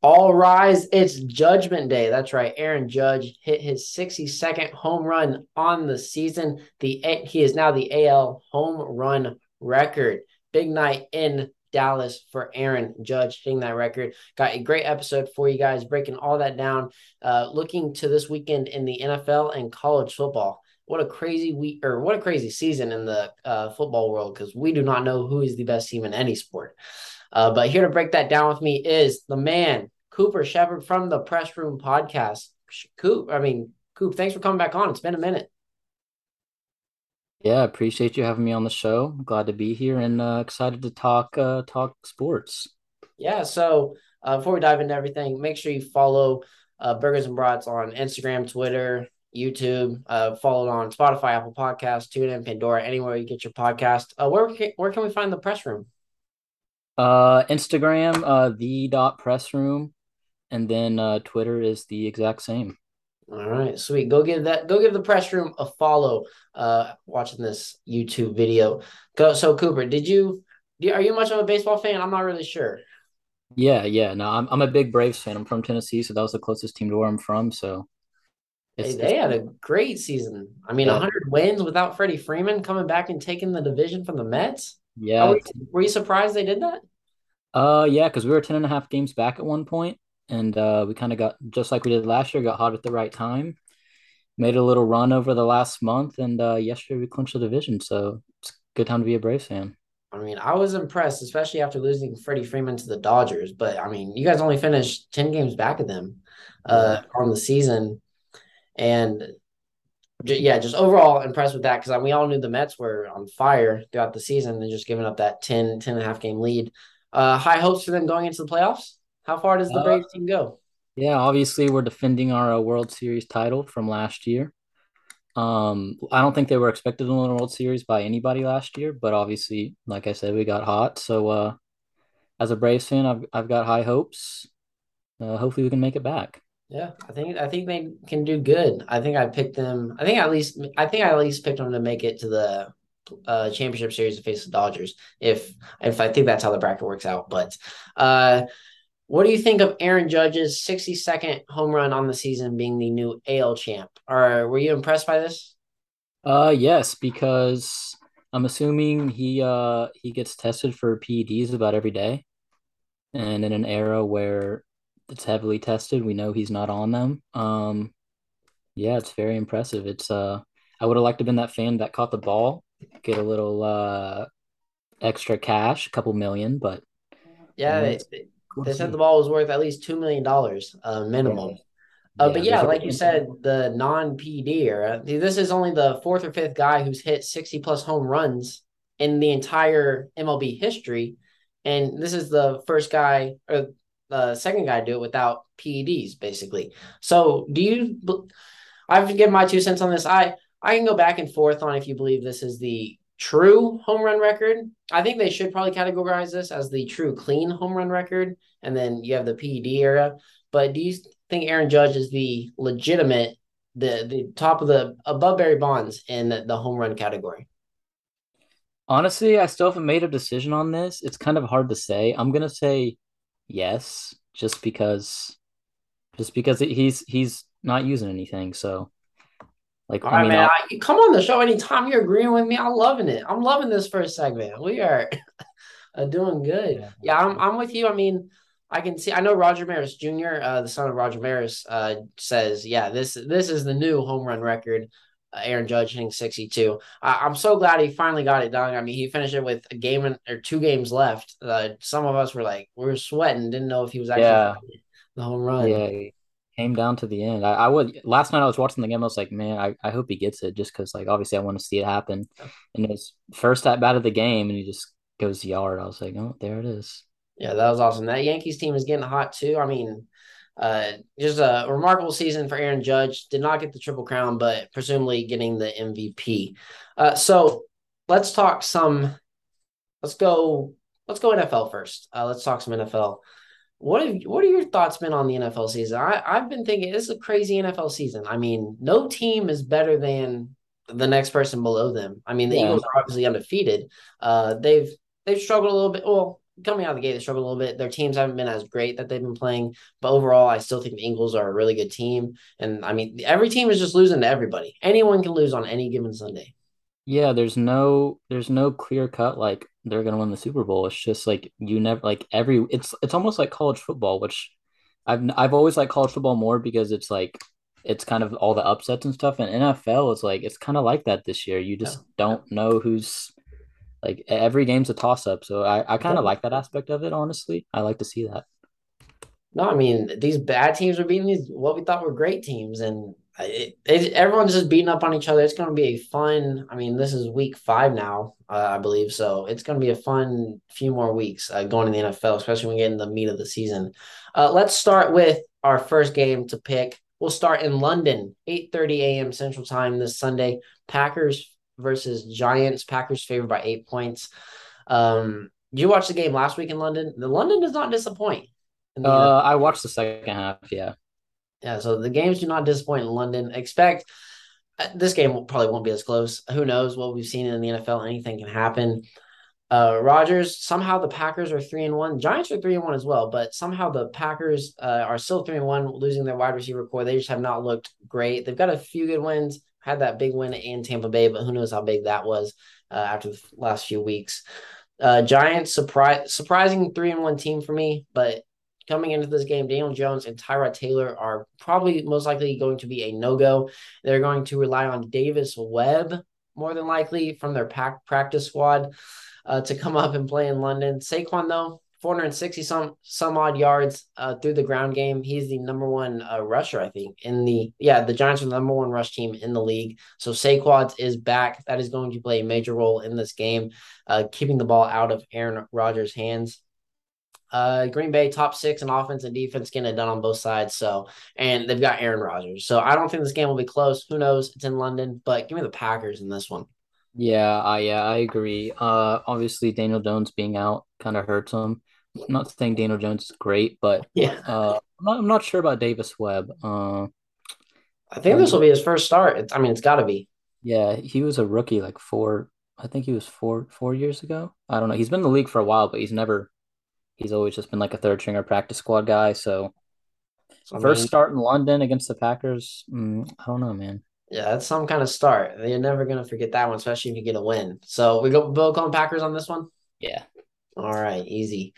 All rise, it's Judgment Day. That's right. Aaron Judge hit his 62nd home run on the season. He is now the AL home run record. Big night in Dallas for Aaron Judge hitting that record. Got a great episode for you guys, breaking all that down, looking to this weekend in the NFL and college football. What a crazy week, or what a crazy season in the football world, because we do not know who is the best team in any sport. But here to break that down with me is the man, Cooper Shepard from the Press Room Podcast. Coop, thanks for coming back on. It's been a minute. Yeah, appreciate you having me on the show. Glad to be here and excited to talk sports. Yeah, so before we dive into everything, make sure you follow Burgers and Brats on Instagram, Twitter, YouTube, followed on Spotify, Apple Podcasts, TuneIn, Pandora, anywhere you get your podcast. Where can we find the Press Room? Instagram, the.pressroom, and then Twitter is the exact same. All right, sweet. Go give the Press Room a follow. Watching this YouTube video. So Cooper, are you much of a baseball fan? I'm not really sure. Yeah. No, I'm a big Braves fan. I'm from Tennessee, so that was the closest team to where I'm from. So. They had a great season. I mean, yeah. 100 wins without Freddie Freeman coming back and taking the division from the Mets. Yeah. Were you surprised they did that? Yeah, because we were 10.5 games back at one point, and we kind of got, just like we did last year, got hot at the right time, made a little run over the last month, and yesterday we clinched the division, so it's a good time to be a Braves fan. I mean, I was impressed, especially after losing Freddie Freeman to the Dodgers, but, I mean, you guys only finished 10 games back of them on the season. And, just overall impressed with that, because we all knew the Mets were on fire throughout the season and just giving up that 10.5 game lead. High hopes for them going into the playoffs? How far does the Braves team go? Yeah, obviously we're defending our World Series title from last year. I don't think they were expected to win the World Series by anybody last year, but obviously, like I said, we got hot. So as a Braves fan, I've got high hopes. Hopefully we can make it back. Yeah, I think they can do good. I think I at least picked them to make it to the championship series to face the Dodgers. If I think that's how the bracket works out. But what do you think of Aaron Judge's 62nd home run on the season being the new AL champ? Or were you impressed by this? Yes, because I'm assuming he gets tested for PEDs about every day, and in an era where it's heavily tested, we know he's not on them. Yeah, it's very impressive. It's I would have liked to have been that fan that caught the ball, get a little extra cash, a couple million, but yeah, they said the ball was worth at least $2 million minimum. Yeah. But yeah, like you said, the non-PD era. This is only the fourth or fifth guy who's hit 60 plus home runs in the entire MLB history, and this is the first guy or the second guy do it without PEDs, basically. So I have to give my 2 cents on this. I can go back and forth on if you believe this is the true home run record. I think they should probably categorize this as the true clean home run record, and then you have the PED era. But do you think Aaron Judge is the legitimate, the top of the above Barry Bonds in the home run category? Honestly, I still haven't made a decision on this. It's kind of hard to say. I'm going to say yes, just because he's not using anything. So, like, all right, man, you come on the show anytime you're agreeing with me. I'm loving it. I'm loving this first segment. We are doing good. Yeah, I'm with you. I mean, I can see. I know Roger Maris Jr., the son of Roger Maris, says, yeah, this is the new home run record. Aaron Judge hitting 62. I'm so glad he finally got it done. I mean, he finished it with a game or two games left. Some of us were like, we were sweating, didn't know if he was actually the home run. Yeah, he came down to the end. Last night I was watching the game. I was like, man, I hope he gets it, just because, like, obviously I want to see it happen. And it was first at bat of the game, and he just goes yard. I was like, oh, there it is. Yeah, that was awesome. That Yankees team is getting hot too. I mean, just a remarkable season for Aaron Judge. Did not get the Triple Crown, but presumably getting the MVP. So let's talk some. Let's go NFL first. Let's talk some NFL. What are your thoughts been on the NFL season? I've been thinking this is a crazy NFL season. I mean, no team is better than the next person below them. I mean, the Eagles are obviously undefeated. They've struggled a little bit. Well, coming out of the gate, they struggled a little bit. Their teams haven't been as great that they've been playing, but overall, I still think the Eagles are a really good team. And I mean, every team is just losing to everybody. Anyone can lose on any given Sunday. Yeah, there's no clear cut like they're gonna win the Super Bowl. It's just like you never like every. It's almost like college football, which I've always liked college football more because it's like it's kind of all the upsets and stuff. And NFL is like it's kind of like that this year. You just don't know who's. Like every game's a toss up. So I kind of like that aspect of it, honestly. I like to see that. No, I mean, these bad teams are beating these what we thought were great teams. And everyone's just beating up on each other. It's going to be a fun. I mean, this is week 5 now, I believe. So it's going to be a fun few more weeks going to the NFL, especially when we get in the meat of the season. Let's start with our first game to pick. We'll start in London, 8:30 a.m. Central Time this Sunday. Packers versus Giants. Packers favored by 8 points. You watched the game last week in London. The London does not disappoint. I watched the second half, yeah. Yeah, so the games do not disappoint in London. Expect this game probably won't be as close. Who knows what we've seen in the NFL. Anything can happen. Rodgers, somehow the Packers are 3-1. Giants are 3-1 as well, but somehow the Packers are still 3-1, losing their wide receiver core. They just have not looked great. They've got a few good wins. Had that big win in Tampa Bay, but who knows how big that was after the last few weeks. Giants, surprising 3-1 team for me, but coming into this game, Daniel Jones and Tyrod Taylor are probably most likely going to be a no-go. They're going to rely on Davis Webb, more than likely, from their practice squad to come up and play in London. Saquon, though, 460-some-odd yards through the ground game. He's the number one rusher, I think, the Giants are the number one rush team in the league. So Saquon is back. That is going to play a major role in this game, keeping the ball out of Aaron Rodgers' hands. Green Bay, top 6 in offense and defense, getting it done on both sides. And they've got Aaron Rodgers. So I don't think this game will be close. Who knows? It's in London, but give me the Packers in this one. Yeah, I agree. Obviously, Daniel Jones being out kind of hurts him. I'm not saying Daniel Jones is great, but I'm not sure about Davis Webb. I think this will be his first start. It's got to be. Yeah, he was a rookie like four years ago. I don't know. He's been in the league for a while, but he's always just been like a third stringer practice squad guy. So first start in London against the Packers. I don't know, man. Yeah, that's some kind of start. You're never going to forget that one, especially if you get a win. So we go Bill Cohen Packers on this one? Yeah. All right, easy.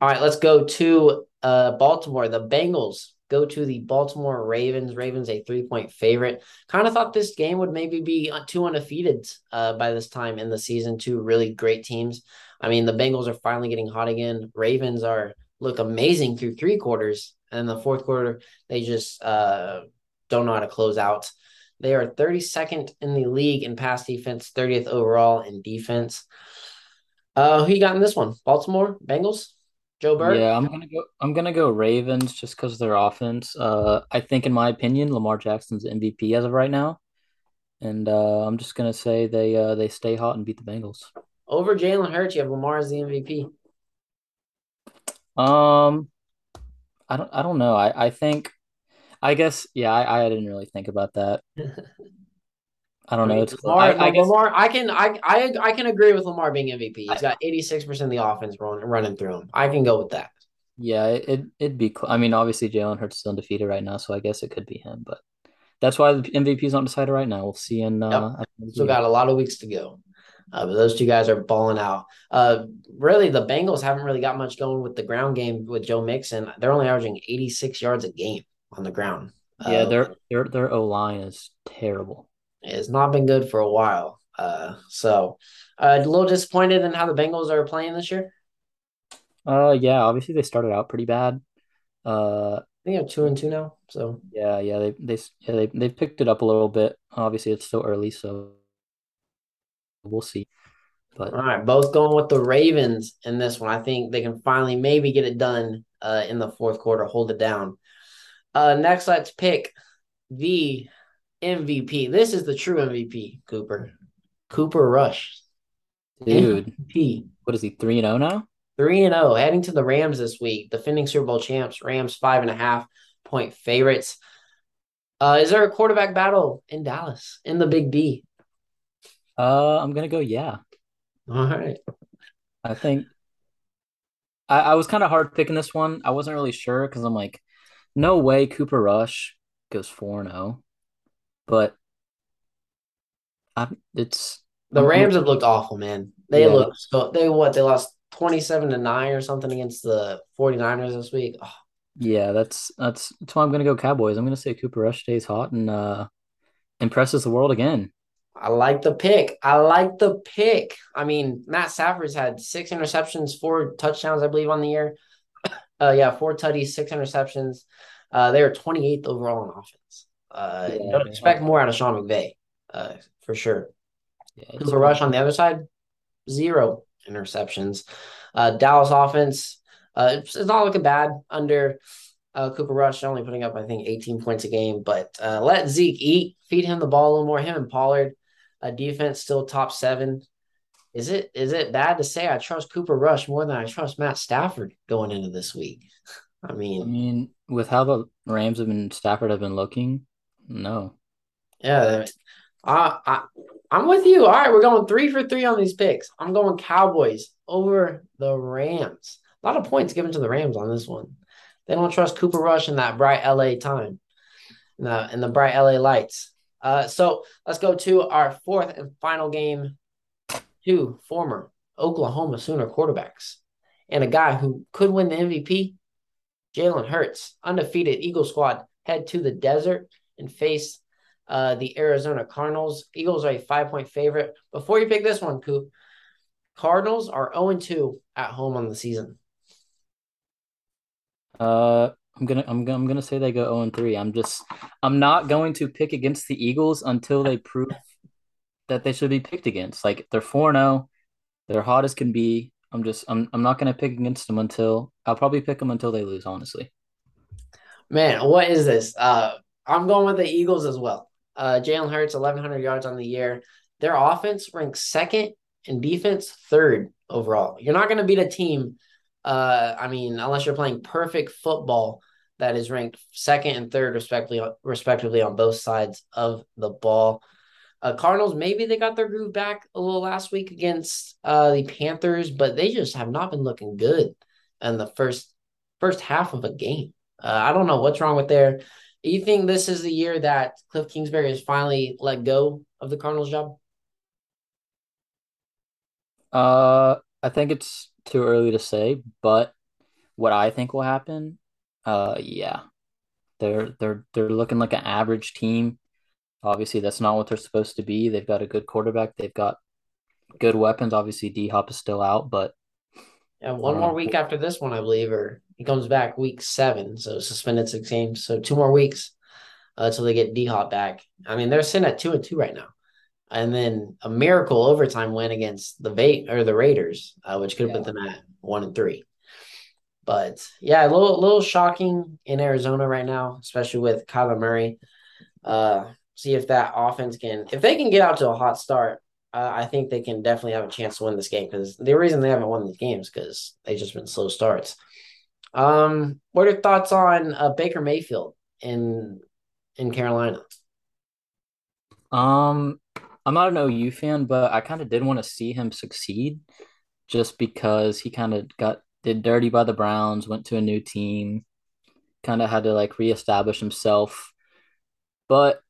All right, let's go to Baltimore. The Bengals go to the Baltimore Ravens. Ravens a 3-point favorite. Kind of thought this game would maybe be 2 undefeated by this time in the season. 2 really great teams. I mean, the Bengals are finally getting hot again. Ravens look amazing through 3 quarters. And the 4th quarter, they just don't know how to close out. They are 32nd in the league in pass defense, 30th overall in defense. Who you got in this one? Baltimore, Bengals, Joe Burrow? Yeah, I'm gonna go Ravens just because of their offense. I think, in my opinion, Lamar Jackson's MVP as of right now, and I'm just gonna say they stay hot and beat the Bengals. Over Jalen Hurts, you have Lamar as the MVP. I don't know. I didn't really think about that. I don't know. I can agree with Lamar being MVP. He's got 86% of the offense running through him. I can go with that. Yeah, it'd be close. I mean, obviously Jalen Hurts is undefeated right now, so I guess it could be him. But that's why the MVP is not decided right now. We'll see. Still got a lot of weeks to go. But those two guys are balling out. Really, the Bengals haven't really got much going with the ground game with Joe Mixon. They're only averaging 86 yards a game on the ground. Yeah, their O-line is terrible. It's not been good for a while. So a little disappointed in how the Bengals are playing this year. Yeah, obviously they started out pretty bad. They have 2-2 now. So yeah, they picked it up a little bit. Obviously, it's still early, so we'll see. But all right, both going with the Ravens in this one. I think they can finally maybe get it done in the 4th quarter, hold it down. Next, let's pick the MVP. This is the true MVP, Cooper. Cooper Rush. Dude. MVP. What is he, 3-0 now? 3-0, heading to the Rams this week. Defending Super Bowl champs, Rams 5.5-point favorites. Is there a quarterback battle in Dallas, in the Big D? I'm going to go yeah. All right. I think I was kind of hard picking this one. I wasn't really sure because I'm like, no way Cooper Rush goes 4-0. But it's the Rams have looked awful, man. They lost 27-9 or something against the 49ers this week. Oh. Yeah, that's why I'm going to go Cowboys. I'm going to say Cooper Rush stays hot and impresses the world again. I like the pick. I mean, Matt Stafford's had 6 interceptions, 4 touchdowns, I believe, on the year. 4 tutties, 6 interceptions. They are 28th overall in offense. Don't expect more out of Sean McVay, for sure. Yeah, Cooper Rush on the other side, 0 interceptions. Dallas offense, it's not looking bad under Cooper Rush, only putting up, I think, 18 points a game. But let Zeke eat. Feed him the ball a little more. Him and Pollard. Defense still top 7. Is it bad to say I trust Cooper Rush more than I trust Matt Stafford going into this week? I mean, with how the Rams and Stafford have been looking, no. Yeah, I'm with you. All right, we're going 3 for 3 on these picks. I'm going Cowboys over the Rams. A lot of points given to the Rams on this one. They don't trust Cooper Rush in that bright LA time, in the bright LA lights. So let's go to our fourth and final game. 2 former Oklahoma Sooner quarterbacks and a guy who could win the MVP, Jalen Hurts, undefeated Eagle squad, head to the desert and face the Arizona Cardinals. Eagles are a 5-point favorite. Before you pick this one, Coop, Cardinals are 0-2 at home on the season. I'm gonna say they go 0-3. I'm not going to pick against the Eagles until they prove that they should be picked against. Like, they're 4-0, they're hot as can be. I'm not gonna pick against them until they lose. Honestly, man, what is this? I'm going with the Eagles as well. Jalen Hurts, 1,100 yards on the year. Their offense ranks 2nd and defense 3rd overall. You're not gonna beat a team. Unless you're playing perfect football, that is ranked 2nd and 3rd respectively on both sides of the ball. Cardinals, maybe they got their groove back a little last week against the Panthers, but they just have not been looking good in the first half of a game. I don't know what's wrong with there. Do you think this is the year that Cliff Kingsbury has finally let go of the Cardinals job? I think it's too early to say, but what I think will happen, they're looking like an average team. Obviously, that's not what they're supposed to be. They've got a good quarterback. They've got good weapons. Obviously, D-Hop is still out, but... Yeah, one more week after this one, I believe, or he comes back week 7, so suspended 6 games. So 2 more weeks until they get D-Hop back. I mean, they're sitting at 2-2 right now. And then a miracle overtime win against the Raiders, which could have put them at 1-3. But, yeah, a little shocking in Arizona right now, especially with Kyler Murray. See if that offense if they can get out to a hot start, I think they can definitely have a chance to win this game, because the reason they haven't won these games because they've just been slow starts. What are your thoughts on Baker Mayfield in Carolina? I'm not an OU fan, but I kind of did want to see him succeed just because he kind of did dirty by the Browns, went to a new team, kind of had to like reestablish himself. But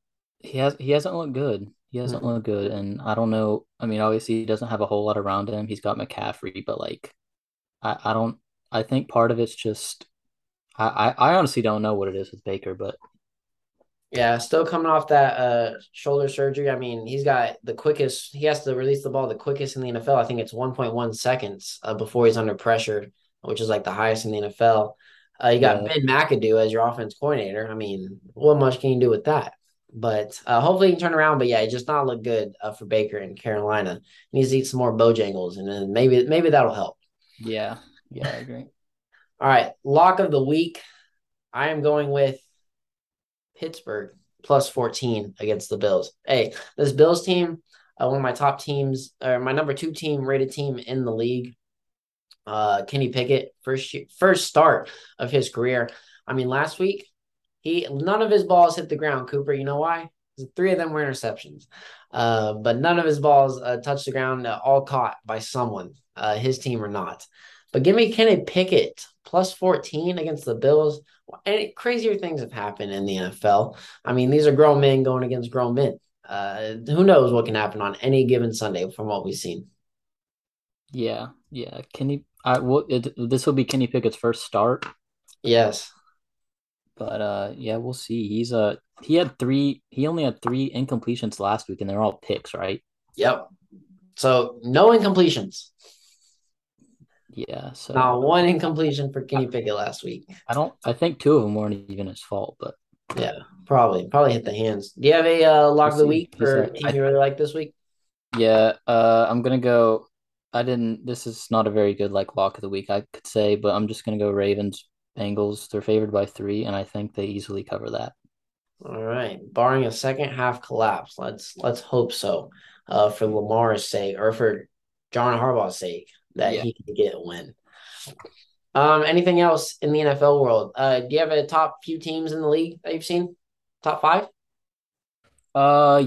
he hasn't looked good. He hasn't looked good. And I don't know. I mean, obviously he doesn't have a whole lot around him. He's got McCaffrey, but like I think part of it's just I honestly don't know what it is with Baker, but yeah, still coming off that shoulder surgery. I mean, he's got the quickest. He has to release the ball the quickest in the NFL. I think it's 1.1 seconds before he's under pressure, which is like the highest in the NFL. You got Ben McAdoo as your offense coordinator. I mean, what much can you do with that? But hopefully he can turn around. But, yeah, it just not look good for Baker in Carolina. He needs to eat some more Bojangles, and then maybe that'll help. Yeah, I agree. All right, lock of the week. I am going with Pittsburgh plus 14 against the Bills. Hey, this Bills team, one of my top teams, or my number 2 team rated team in the league. Kenny Pickett, first start of his career. I mean, last week, none of his balls hit the ground, Cooper. You know why? 3 of them were interceptions. But none of his balls touched the ground, all caught by someone, his team or not. But give me Kenny Pickett plus 14 against the Bills. And crazier things have happened in the NFL. I mean, these are grown men going against grown men. Who knows what can happen on any given Sunday from what we've seen. Yeah. This will be Kenny Pickett's first start. Yes. But yeah, we'll see. He only had 3 incompletions last week, and they're all picks, right? Yep. So no incompletions. Yeah. So not one incompletion for Kenny Pickett last week. I think 2 of them weren't even his fault, but yeah, probably hit the hands. Do you have a lock of the week or anything you really like this week? Yeah. I'm gonna go. This is not a very good lock of the week, I could say, but I'm just gonna go Ravens, Bengals. They're favored by 3, and I think they easily cover that. All right, barring a second half collapse, let's hope so. For Lamar's sake, or for John Harbaugh's sake, that he can get a win. Anything else in the NFL world? Do you have a top few teams in the league that you've seen? Top 5?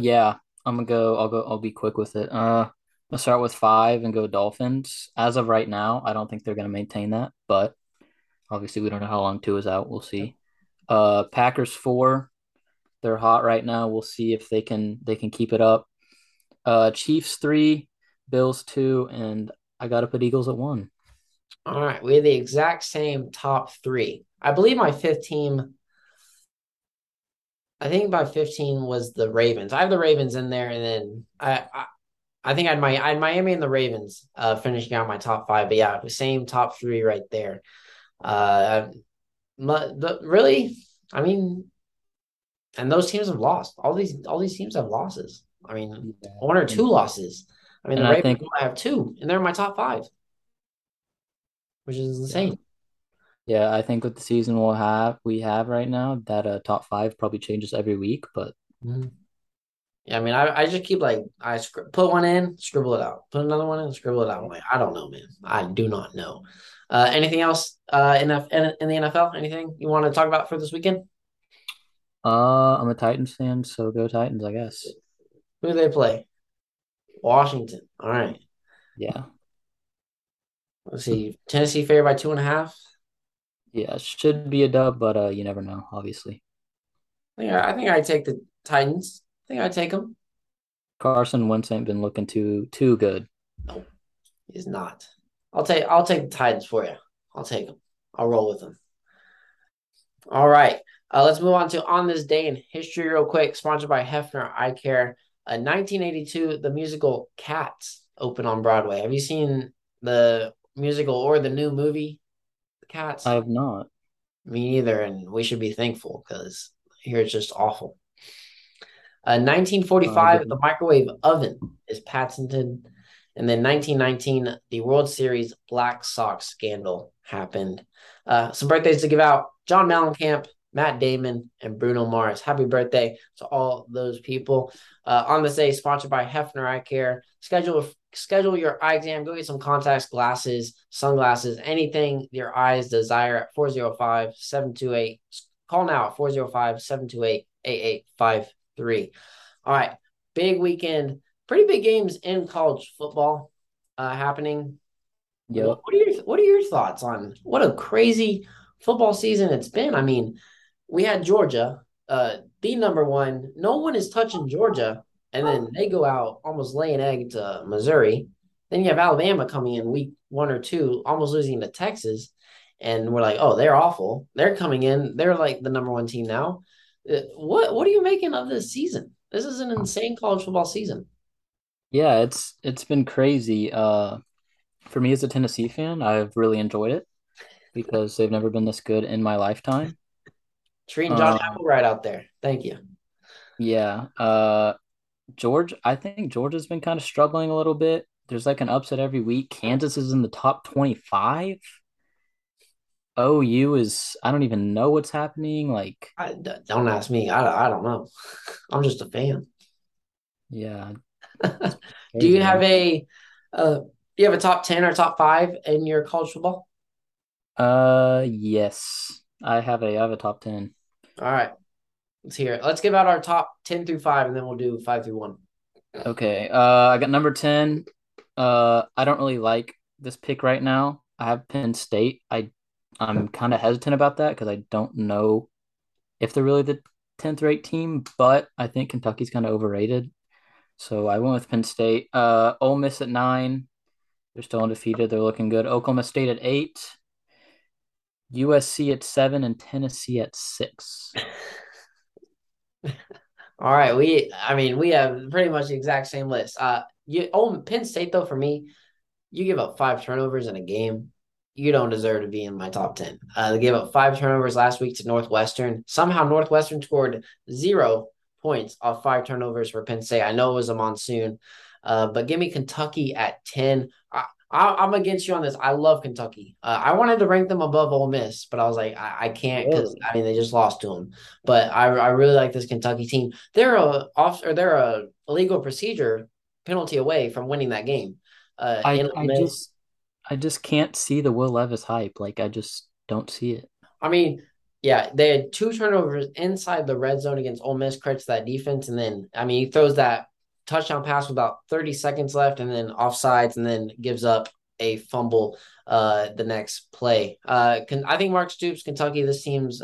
Yeah. I'll be quick with it. I'll start with 5 and go Dolphins. As of right now, I don't think they're going to maintain that, but obviously we don't know how long 2 is out. We'll see. Packers 4. They're hot right now. We'll see if they can keep it up. Chiefs 3, Bills 2, and I got to put Eagles at 1. All right. We have the exact same top 3. I believe my 5th team, I think my 15 was the Ravens. I have the Ravens in there, and then I think I had Miami and the Ravens finishing out my top 5. But yeah, the same top 3 right there. Really, I mean, and those teams have lost. All these teams have losses. I mean, 1 or 2 losses. I mean, the Ravens might have 2, and they're in my top 5, which is insane. Yeah, I think with the season we have right now, that top 5 probably changes every week. But yeah, I mean, I just keep put one in, scribble it out, put another one in, scribble it out. I'm like, I don't know, man. I do not know. Anything else in the NFL? Anything you want to talk about for this weekend? I'm a Titans fan, so go Titans, I guess. Who do they play? Washington. All right. Yeah. Let's see. Tennessee favored by 2.5. Yeah, it should be a dub, but you never know, obviously. I think I'd take the Titans. I think I'd take them. Carson Wentz ain't been looking too good. No, he's not. I'll take the Titans for you. I'll take them. I'll roll with them. All right. Let's move on to On This Day in History real quick, sponsored by Hefner Eye Care. 1982, the musical Cats opened on Broadway. Have you seen the musical or the new movie, Cats? I have not. Me neither, and we should be thankful because here it's just awful. 1945, the microwave oven is patented. And then 1919, the World Series Black Sox scandal happened. Some birthdays to give out. John Mellencamp, Matt Damon, and Bruno Mars. Happy birthday to all those people. On This Day, sponsored by Hefner Eye Care. Schedule your eye exam. Go get some contacts, glasses, sunglasses, anything your eyes desire at 405-728. Call now at 405-728-8853. All right, big weekend. Pretty big games in college football happening. Yep. What are your thoughts on what a crazy football season it's been? I mean, we had Georgia, the number one. No one is touching Georgia, and then they go out almost lay an egg to Missouri. Then you have Alabama coming in week 1 or 2, almost losing to Texas, and we're like, oh, they're awful. They're coming in. They're like the number one team now. What are you making of this season? This is an insane college football season. Yeah, it's been crazy. For me as a Tennessee fan, I've really enjoyed it because they've never been this good in my lifetime. Treating Josh Heupel right out there. Thank you. Yeah. I think Georgia's been kind of struggling a little bit. There's an upset every week. Kansas is in the top 25. OU is – I don't even know what's happening. Don't ask me. I don't know. I'm just a fan. Yeah. Do you have a top 10 or top 5 in your college football? Yes, I have a top 10. All right, let's hear it. Let's give out our top 10 through 5, and then we'll do 5 through 1. Okay. I got number 10. I don't really like this pick right now. I have Penn State. I'm kind of hesitant about that because I don't know if they're really the 10th rate team, but I think Kentucky's kind of overrated. So I went with Penn State. Ole Miss at 9. They're still undefeated. They're looking good. Oklahoma State at 8. USC at 7 and Tennessee at 6. All right, we have pretty much the exact same list. Penn State though, for me, you give up 5 turnovers in a game, you don't deserve to be in my top 10. They gave up 5 turnovers last week to Northwestern. Somehow Northwestern scored 0 points off 5 turnovers for Penn State. I know it was a monsoon, but give me Kentucky at 10. I'm against you on this. I love Kentucky. I wanted to rank them above Ole Miss, but I was like, I can't because they just lost to them. But I really like this Kentucky team. They're a illegal procedure penalty away from winning that game. I just can't see the Will Levis hype. Like, I just don't see it. I mean, yeah, they had 2 turnovers inside the red zone against Ole Miss. Credits that defense, and then he throws that touchdown pass with about 30 seconds left and then offsides and then gives up a fumble the next play. I think Mark Stoops, Kentucky, this team's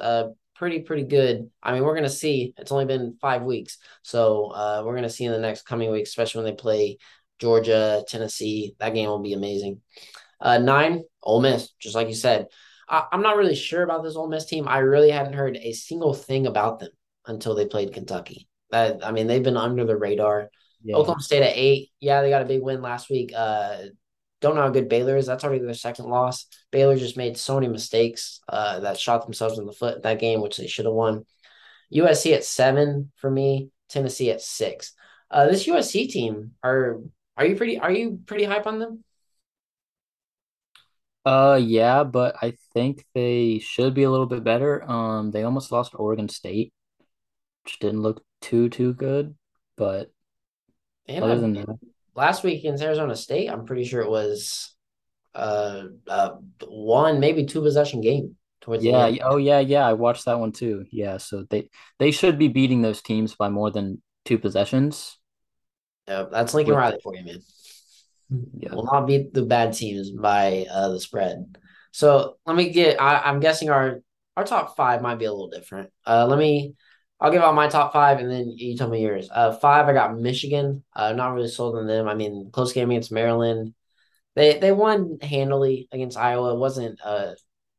pretty good. We're going to see. It's only been 5 weeks. So we're going to see in the next coming weeks, especially when they play Georgia, Tennessee. That game will be amazing. 9, Ole Miss, just like you said. I'm not really sure about this Ole Miss team. I really hadn't heard a single thing about them until they played Kentucky. They've been under the radar. Yeah. Oklahoma State at 8. Yeah, they got a big win last week. Don't know how good Baylor is. That's already their second loss. Baylor just made so many mistakes that shot themselves in the foot that game, which they should have won. USC at 7 for me. Tennessee at 6. This USC team are you pretty hype on them? Yeah, but I think they should be a little bit better. They almost lost to Oregon State, which didn't look too good, but. And other than that, last week against Arizona State, I'm pretty sure it was one, maybe 2 possession game towards the end. I watched that one too. Yeah, so they should be beating those teams by more than 2 possessions. Yeah, that's Lincoln Riley for you, man. Yeah. Will not beat the bad teams by the spread. So let me get. I'm guessing our top 5 might be a little different. I'll give out my top 5, and then you tell me yours. 5, I got Michigan. Not really sold on them. Close game against Maryland. They won handily against Iowa. It wasn't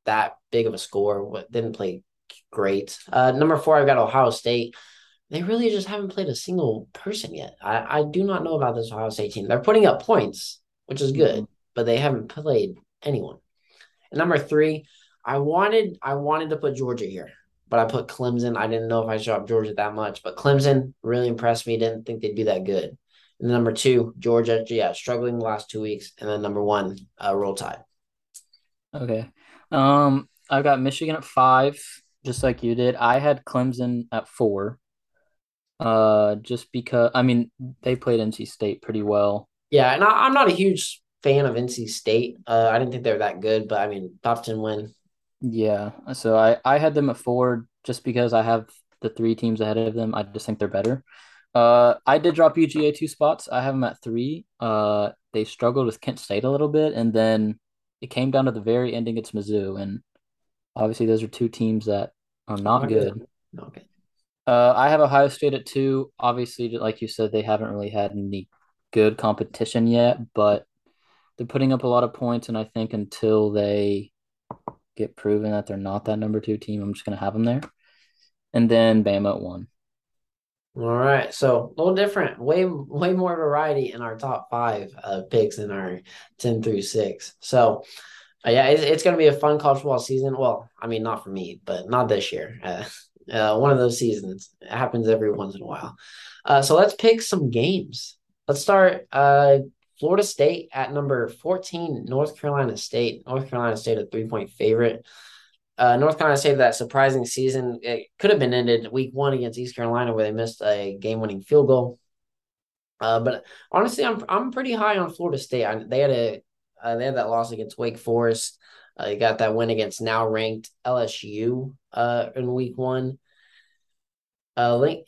that big of a score. Didn't play great. Number 4, I've got Ohio State. They really just haven't played a single person yet. I do not know about this Ohio State team. They're putting up points, which is good, but they haven't played anyone. And number 3, I wanted to put Georgia here. But I put Clemson. I didn't know if I shot Georgia that much, but Clemson really impressed me. Didn't think they'd be that good. And then number 2, Georgia, struggling the last 2 weeks. And then number 1, Roll Tide. Okay. I've got Michigan at 5, just like you did. I had Clemson at 4, just because, they played NC State pretty well. Yeah, and I'm not a huge fan of NC State. I didn't think they were that good, but, top 10 win. Yeah, so I had them at 4 just because I have the 3 teams ahead of them. I just think they're better. I did drop UGA 2 spots. I have them at 3. They struggled with Kent State a little bit, and then it came down to the very end against Mizzou, and obviously those are 2 teams that are not good. Okay. I have Ohio State at 2. Obviously, like you said, they haven't really had any good competition yet, but they're putting up a lot of points, and I think until they get proven that they're not that number 2 team, I'm just going to have them there. And then Bama at 1. All right. So a little different, way more variety in our top 5 picks in our 10 through 6. So it's going to be a fun college football season. Well, not for me, but not this year. One of those seasons. It happens every once in a while. So let's pick some games. Let's start Florida State at number 14, North Carolina State. North Carolina State a 3-point favorite. North Carolina State, that surprising season, it could have been ended week 1 against East Carolina where they missed a game-winning field goal. But honestly, I'm pretty high on Florida State. They had that loss against Wake Forest. They got that win against now-ranked LSU in week 1. North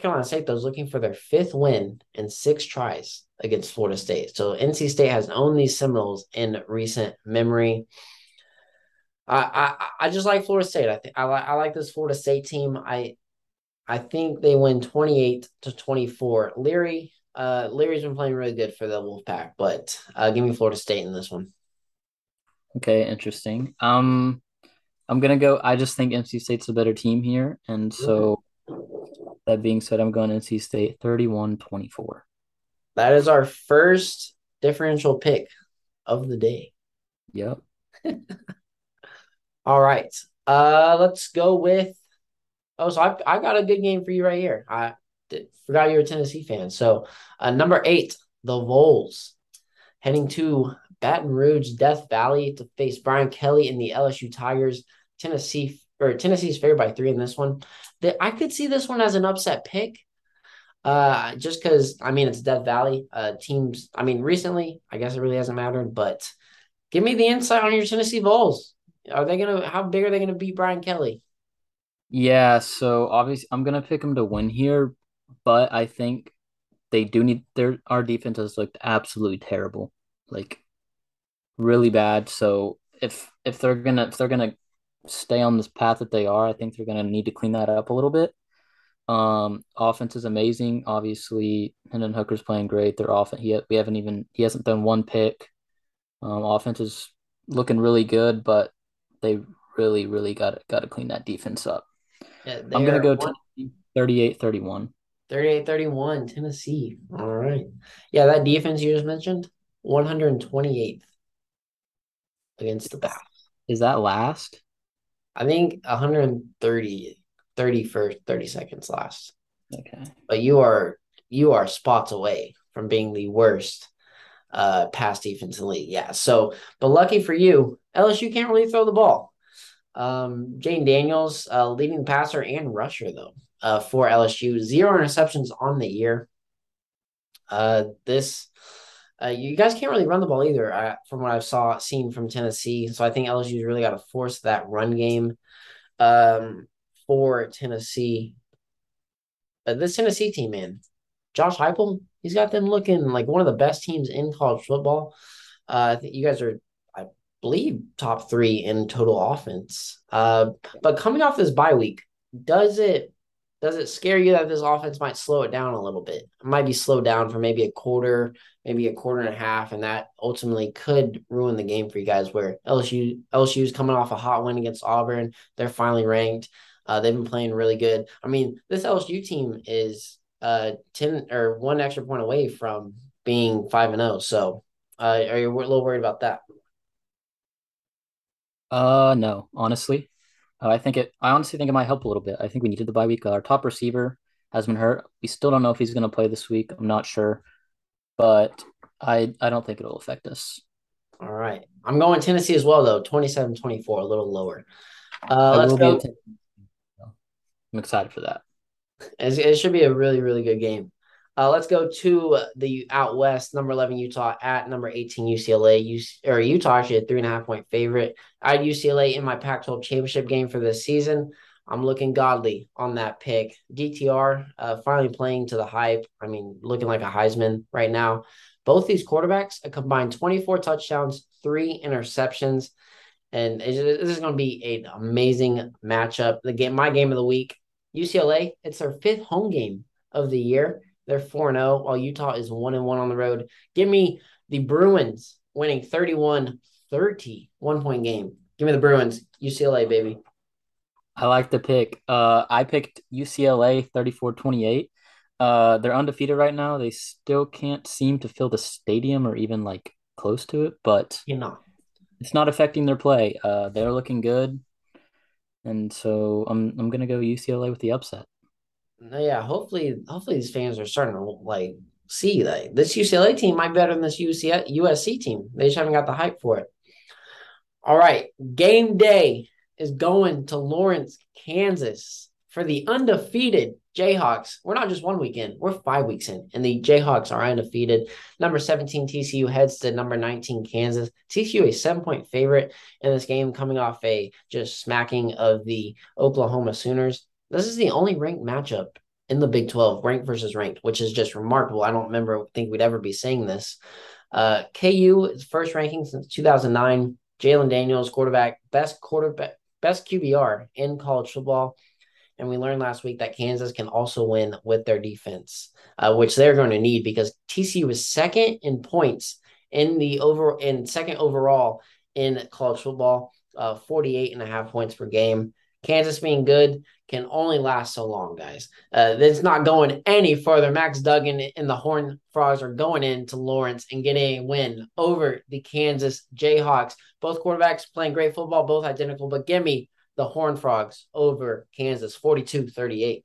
Carolina State, though, is looking for their fifth win in 6 tries against Florida State. So NC State has owned these Seminoles in recent memory. I just like Florida State. I like this Florida State team. I think they win 28-24. Leary's been playing really good for the Wolfpack, but give me Florida State in this one. Okay, interesting. I'm gonna go. I just think NC State's a better team here, and so that being said, I'm going NC State 31-24. That is our first differential pick of the day. Yep. All right. Let's go with. Oh, so I got a good game for you right here. Forgot you're a Tennessee fan. So number 8, the Vols, heading to Baton Rouge, Death Valley to face Brian Kelly and the LSU Tigers. Tennessee's favored by 3 in this one. I could see this one as an upset pick, just because it's Death Valley teams. Recently, I guess it really hasn't mattered. But give me the insight on your Tennessee Vols. How big are they gonna beat Brian Kelly? Yeah, so obviously I'm going to pick them to win here, but I think they do need our defense has looked absolutely terrible, like really bad. So if they're going to stay on this path that they are, I think they're going to need to clean that up a little bit. Offense is amazing. Obviously, Hendon Hooker's playing great. Their offense, he hasn't done one pick. Offense is looking really good, but they really, really got to clean that defense up. Yeah, I'm going to go 38-31. 38-31, Tennessee. All right. Yeah, that defense you just mentioned, 128th against the pass. Is that last? I think 32nd last. Okay. But you are spots away from being the worst pass defense in the league. Yeah, but lucky for you, LSU can't really throw the ball. Jayden Daniels, leading passer and rusher, though, for LSU. 0 interceptions on the year. You guys can't really run the ball either, from what I've seen from Tennessee. So I think LSU's really got to force that run game for Tennessee. But this Tennessee team, man, Josh Heupel, he's got them looking like one of the best teams in college football. I think you guys are, believe, top 3 in total offense. But coming off this bye week, does it scare you that this offense might slow it down a little bit? It might be slowed down for maybe a quarter and a half, and that ultimately could ruin the game for you guys, where LSU's coming off a hot win against Auburn. They're finally ranked. They've been playing really good. This LSU team is 1 extra point away from being 5-0. So are you a little worried about that? No, honestly. I honestly think it might help a little bit. I think we needed the bye week. Our top receiver has been hurt. We still don't know if he's going to play this week. I'm not sure. But I don't think it'll affect us. All right. I'm going Tennessee as well, though. 27-24, a little lower. Let's go. I'm excited for that. It should be a really, really good game. Let's go to the out west, number 11 Utah at number 18 UCLA. Utah actually a 3.5-point favorite. I had UCLA in my Pac-12 championship game for this season. I'm looking godly on that pick. DTR finally playing to the hype. Looking like a Heisman right now. Both these quarterbacks a combined 24 touchdowns, 3 interceptions, and this is going to be an amazing matchup. My game of the week, UCLA. It's their 5th home game of the year. They're 4-0, while Utah is 1-1 on the road. Give me the Bruins winning 31-30, 1-point game. Give me the Bruins. UCLA, baby. I like the pick. I picked UCLA 34-28. They're undefeated right now. They still can't seem to fill the stadium or even close to it, but it's not affecting their play. They're looking good, and so I'm going to go UCLA with the upset. Yeah, hopefully these fans are starting to see that this UCLA team might be better than this USC team. They just haven't got the hype for it. All right, game day is going to Lawrence, Kansas for the undefeated Jayhawks. We're not just one weekend; we're 5 weeks in, and the Jayhawks are undefeated. Number 17 TCU heads to number 19 Kansas. TCU a 7-point favorite in this game, coming off a just smacking of the Oklahoma Sooners. This is the only ranked matchup in the Big 12, ranked versus ranked, which is just remarkable. I don't think we'd ever be saying this. KU is first ranking since 2009. Jaylen Daniels, quarterback, best QBR in college football. And we learned last week that Kansas can also win with their defense, which they're going to need because TCU was second in points and second overall in college football, 48.5 points per game. Kansas being good can only last so long, guys. It's not going any further. Max Duggan and the Horned Frogs are going into Lawrence and getting a win over the Kansas Jayhawks. Both quarterbacks playing great football, both identical, but give me the Horned Frogs over Kansas, 42-38.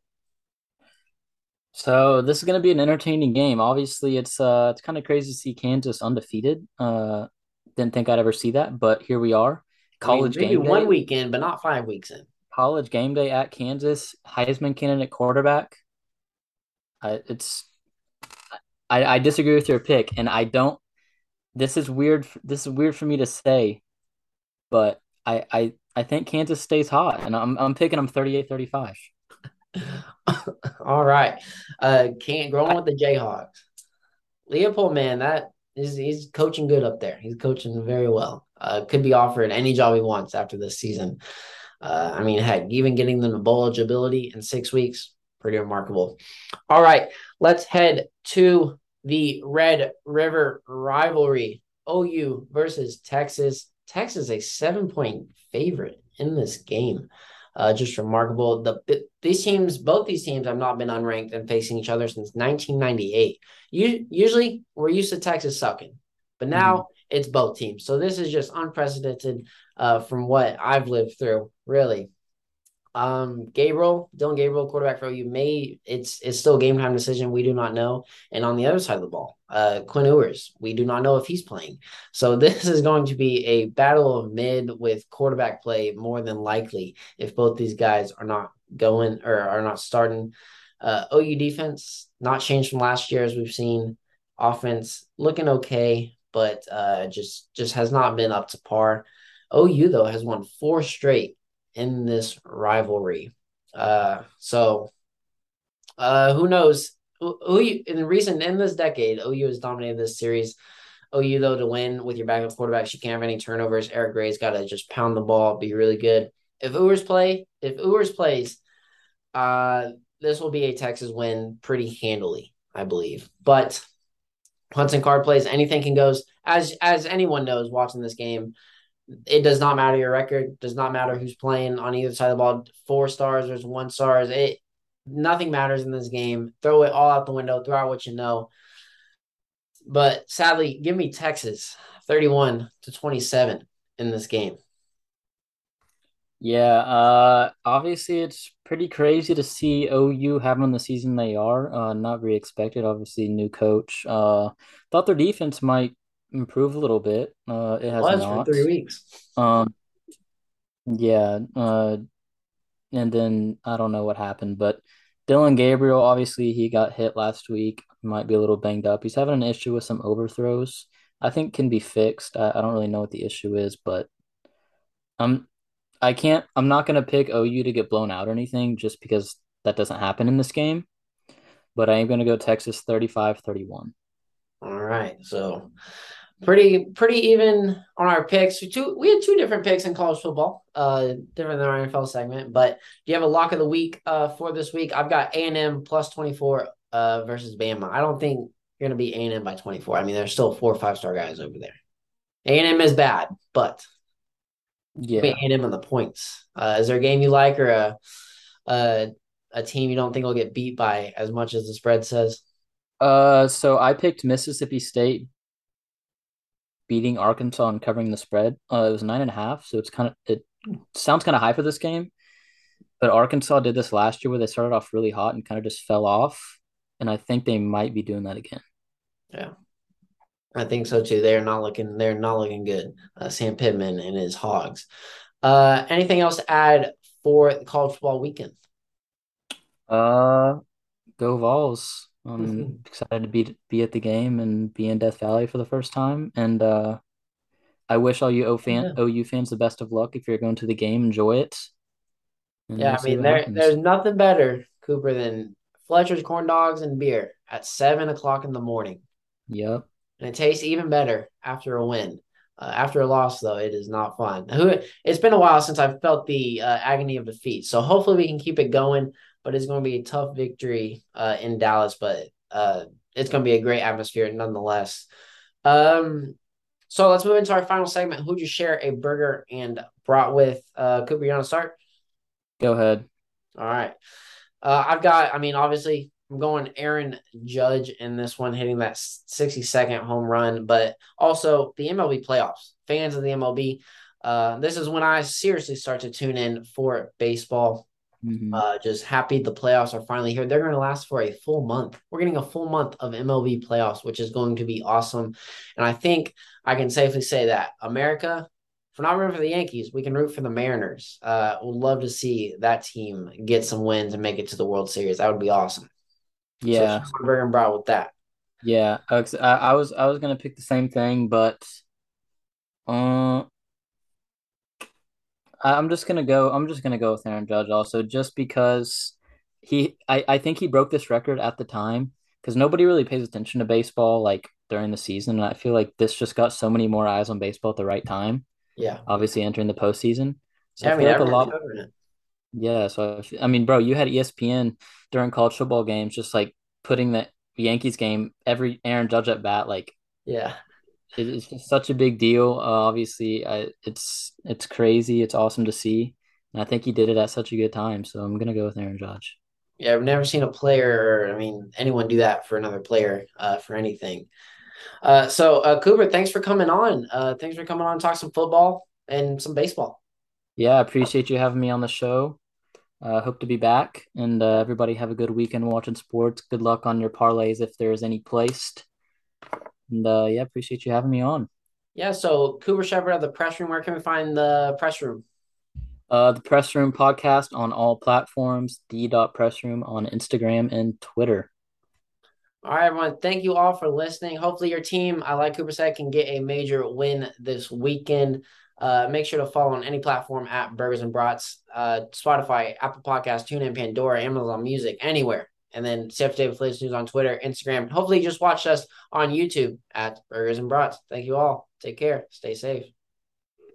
So this is going to be an entertaining game. Obviously, it's kind of crazy to see Kansas undefeated. Didn't think I'd ever see that, but here we are. College game day. 1 weekend, but not 5 weeks in. College game day at Kansas, Heisman candidate quarterback. I disagree with your pick, and I don't. This is weird for me to say, but I think Kansas stays hot, and I'm picking them 38-35. All right, can't growing with the Jayhawks. Leopold, man, that is he's coaching good up there. He's coaching very well. Could be offered any job he wants after this season. I mean, heck, even getting them to bowl eligibility in 6 weeks, pretty remarkable. All right, let's head to the Red River rivalry. OU versus Texas. Texas a 7-point favorite in this game. Just remarkable. Both these teams have not been unranked and facing each other since 1998. Usually, we're used to Texas sucking, but now it's both teams. So this is just unprecedented from what I've lived through, really. Dylan Gabriel, quarterback for OU, it's still game time decision. We do not know. And on the other side of the ball, Quinn Ewers, we do not know if he's playing. So this is going to be a battle of mid with quarterback play more than likely if both these guys are not going or are not starting. OU defense, not changed from last year as we've seen. Offense looking okay, but just has not been up to par. OU, though, has won 4 straight in this rivalry. So who knows? In this decade, OU has dominated this series. OU, though, to win with your backup quarterback, you can't have any turnovers. Eric Gray's got to just pound the ball, be really good. If Ewers plays, this will be a Texas win pretty handily, I believe. But Hudson Card plays, anything can go. As anyone knows watching this game, it does not matter your record, does not matter who's playing on either side of the ball. 4 stars, there's 1 stars. Nothing matters in this game. Throw it all out the window, throw out what you know. But sadly, give me Texas 31-27 in this game. Yeah, obviously it's pretty crazy to see OU having the season they are. Not really expected, obviously, new coach. Thought their defense might improve a little bit. It has not for 3 weeks. And then I don't know what happened, but Dylan Gabriel, obviously he got hit last week, might be a little banged up. He's having an issue with some overthrows. I think can be fixed. I don't really know what the issue is, but I'm not going to pick OU to get blown out or anything just because that doesn't happen in this game, but I am going to go Texas 35-31. All right. So pretty even on our picks. We had two different picks in college football, different than our NFL segment, but do you have a lock of the week for this week? I've got A&M plus 24 versus Bama. I don't think you're going to beat A&M by 24. I mean, there's still 4 5-star guys over there. A&M is bad, but yeah, A&M on the points. Is there a game you like or a team you don't think will get beat by as much as the spread says? So I picked Mississippi State beating Arkansas and covering the spread. It was 9.5, so it sounds kind of high for this game. But Arkansas did this last year where they started off really hot and kind of just fell off, and I think they might be doing that again. Yeah, I think so too. They're not looking good. Sam Pittman and his Hogs. Anything else to add for the college football weekend? Go Vols. I'm excited to be at the game and be in Death Valley for the first time. And I wish all you OU fans the best of luck. If you're going to the game, enjoy it. And yeah, I mean, there's nothing better, Cooper, than Fletcher's corn dogs and beer at 7 o'clock in the morning. Yep. And it tastes even better after a win. After a loss, though, it is not fun. It's been a while since I've felt the agony of defeat, so hopefully we can keep it going, but it's going to be a tough victory in Dallas, but it's going to be a great atmosphere nonetheless. So let's move into our final segment. Who'd you share a burger and brought with? Cooper, you want to start? Go ahead. All right. Obviously, I'm going Aaron Judge in this one, hitting that 60-second home run, but also the MLB playoffs. Fans of the MLB, this is when I seriously start to tune in for baseball. Mm-hmm. Just happy the playoffs are finally here. They're going to last for a full month. We're getting a full month of MLB playoffs, which is going to be awesome. And I think I can safely say that America, if we're not rooting for the Yankees, we can root for the Mariners. We'd love to see that team get some wins and make it to the World Series. That would be awesome. Yeah, so burger and brought with that. Yeah, I was gonna pick the same thing, but I'm just gonna go with Aaron Judge also, just because I think he broke this record at the time because nobody really pays attention to baseball like during the season, and I feel like this just got so many more eyes on baseball at the right time. Yeah, obviously entering the postseason. So yeah, Yeah, so I mean, bro, you had ESPN during college football games, just like putting that Yankees game, every Aaron Judge at bat, like yeah, it's just such a big deal. Obviously, it's crazy, it's awesome to see, and I think he did it at such a good time. So I'm gonna go with Aaron Judge. Yeah, I've never seen a player, anyone do that for another player, for anything. So Cooper, thanks for coming on. And talk some football and some baseball. Yeah, I appreciate you having me on the show. Hope to be back. And everybody have a good weekend watching sports. Good luck on your parlays if there is any placed. And yeah, appreciate you having me on. Yeah, so Cooper Shepard of The Press Room. Where can we find The Press Room? The Press Room podcast on all platforms. The.pressroom on Instagram and Twitter. All right, everyone. Thank you all for listening. Hopefully your team, like Cooper said, can get a major win this weekend. Make sure to follow on any platform at Burgers and Brats, Spotify, Apple Podcasts, TuneIn, Pandora, Amazon Music, anywhere. And then CFJ with latest news on Twitter, Instagram. Hopefully you just watched us on YouTube at Burgers and Brats. Thank you all. Take care. Stay safe.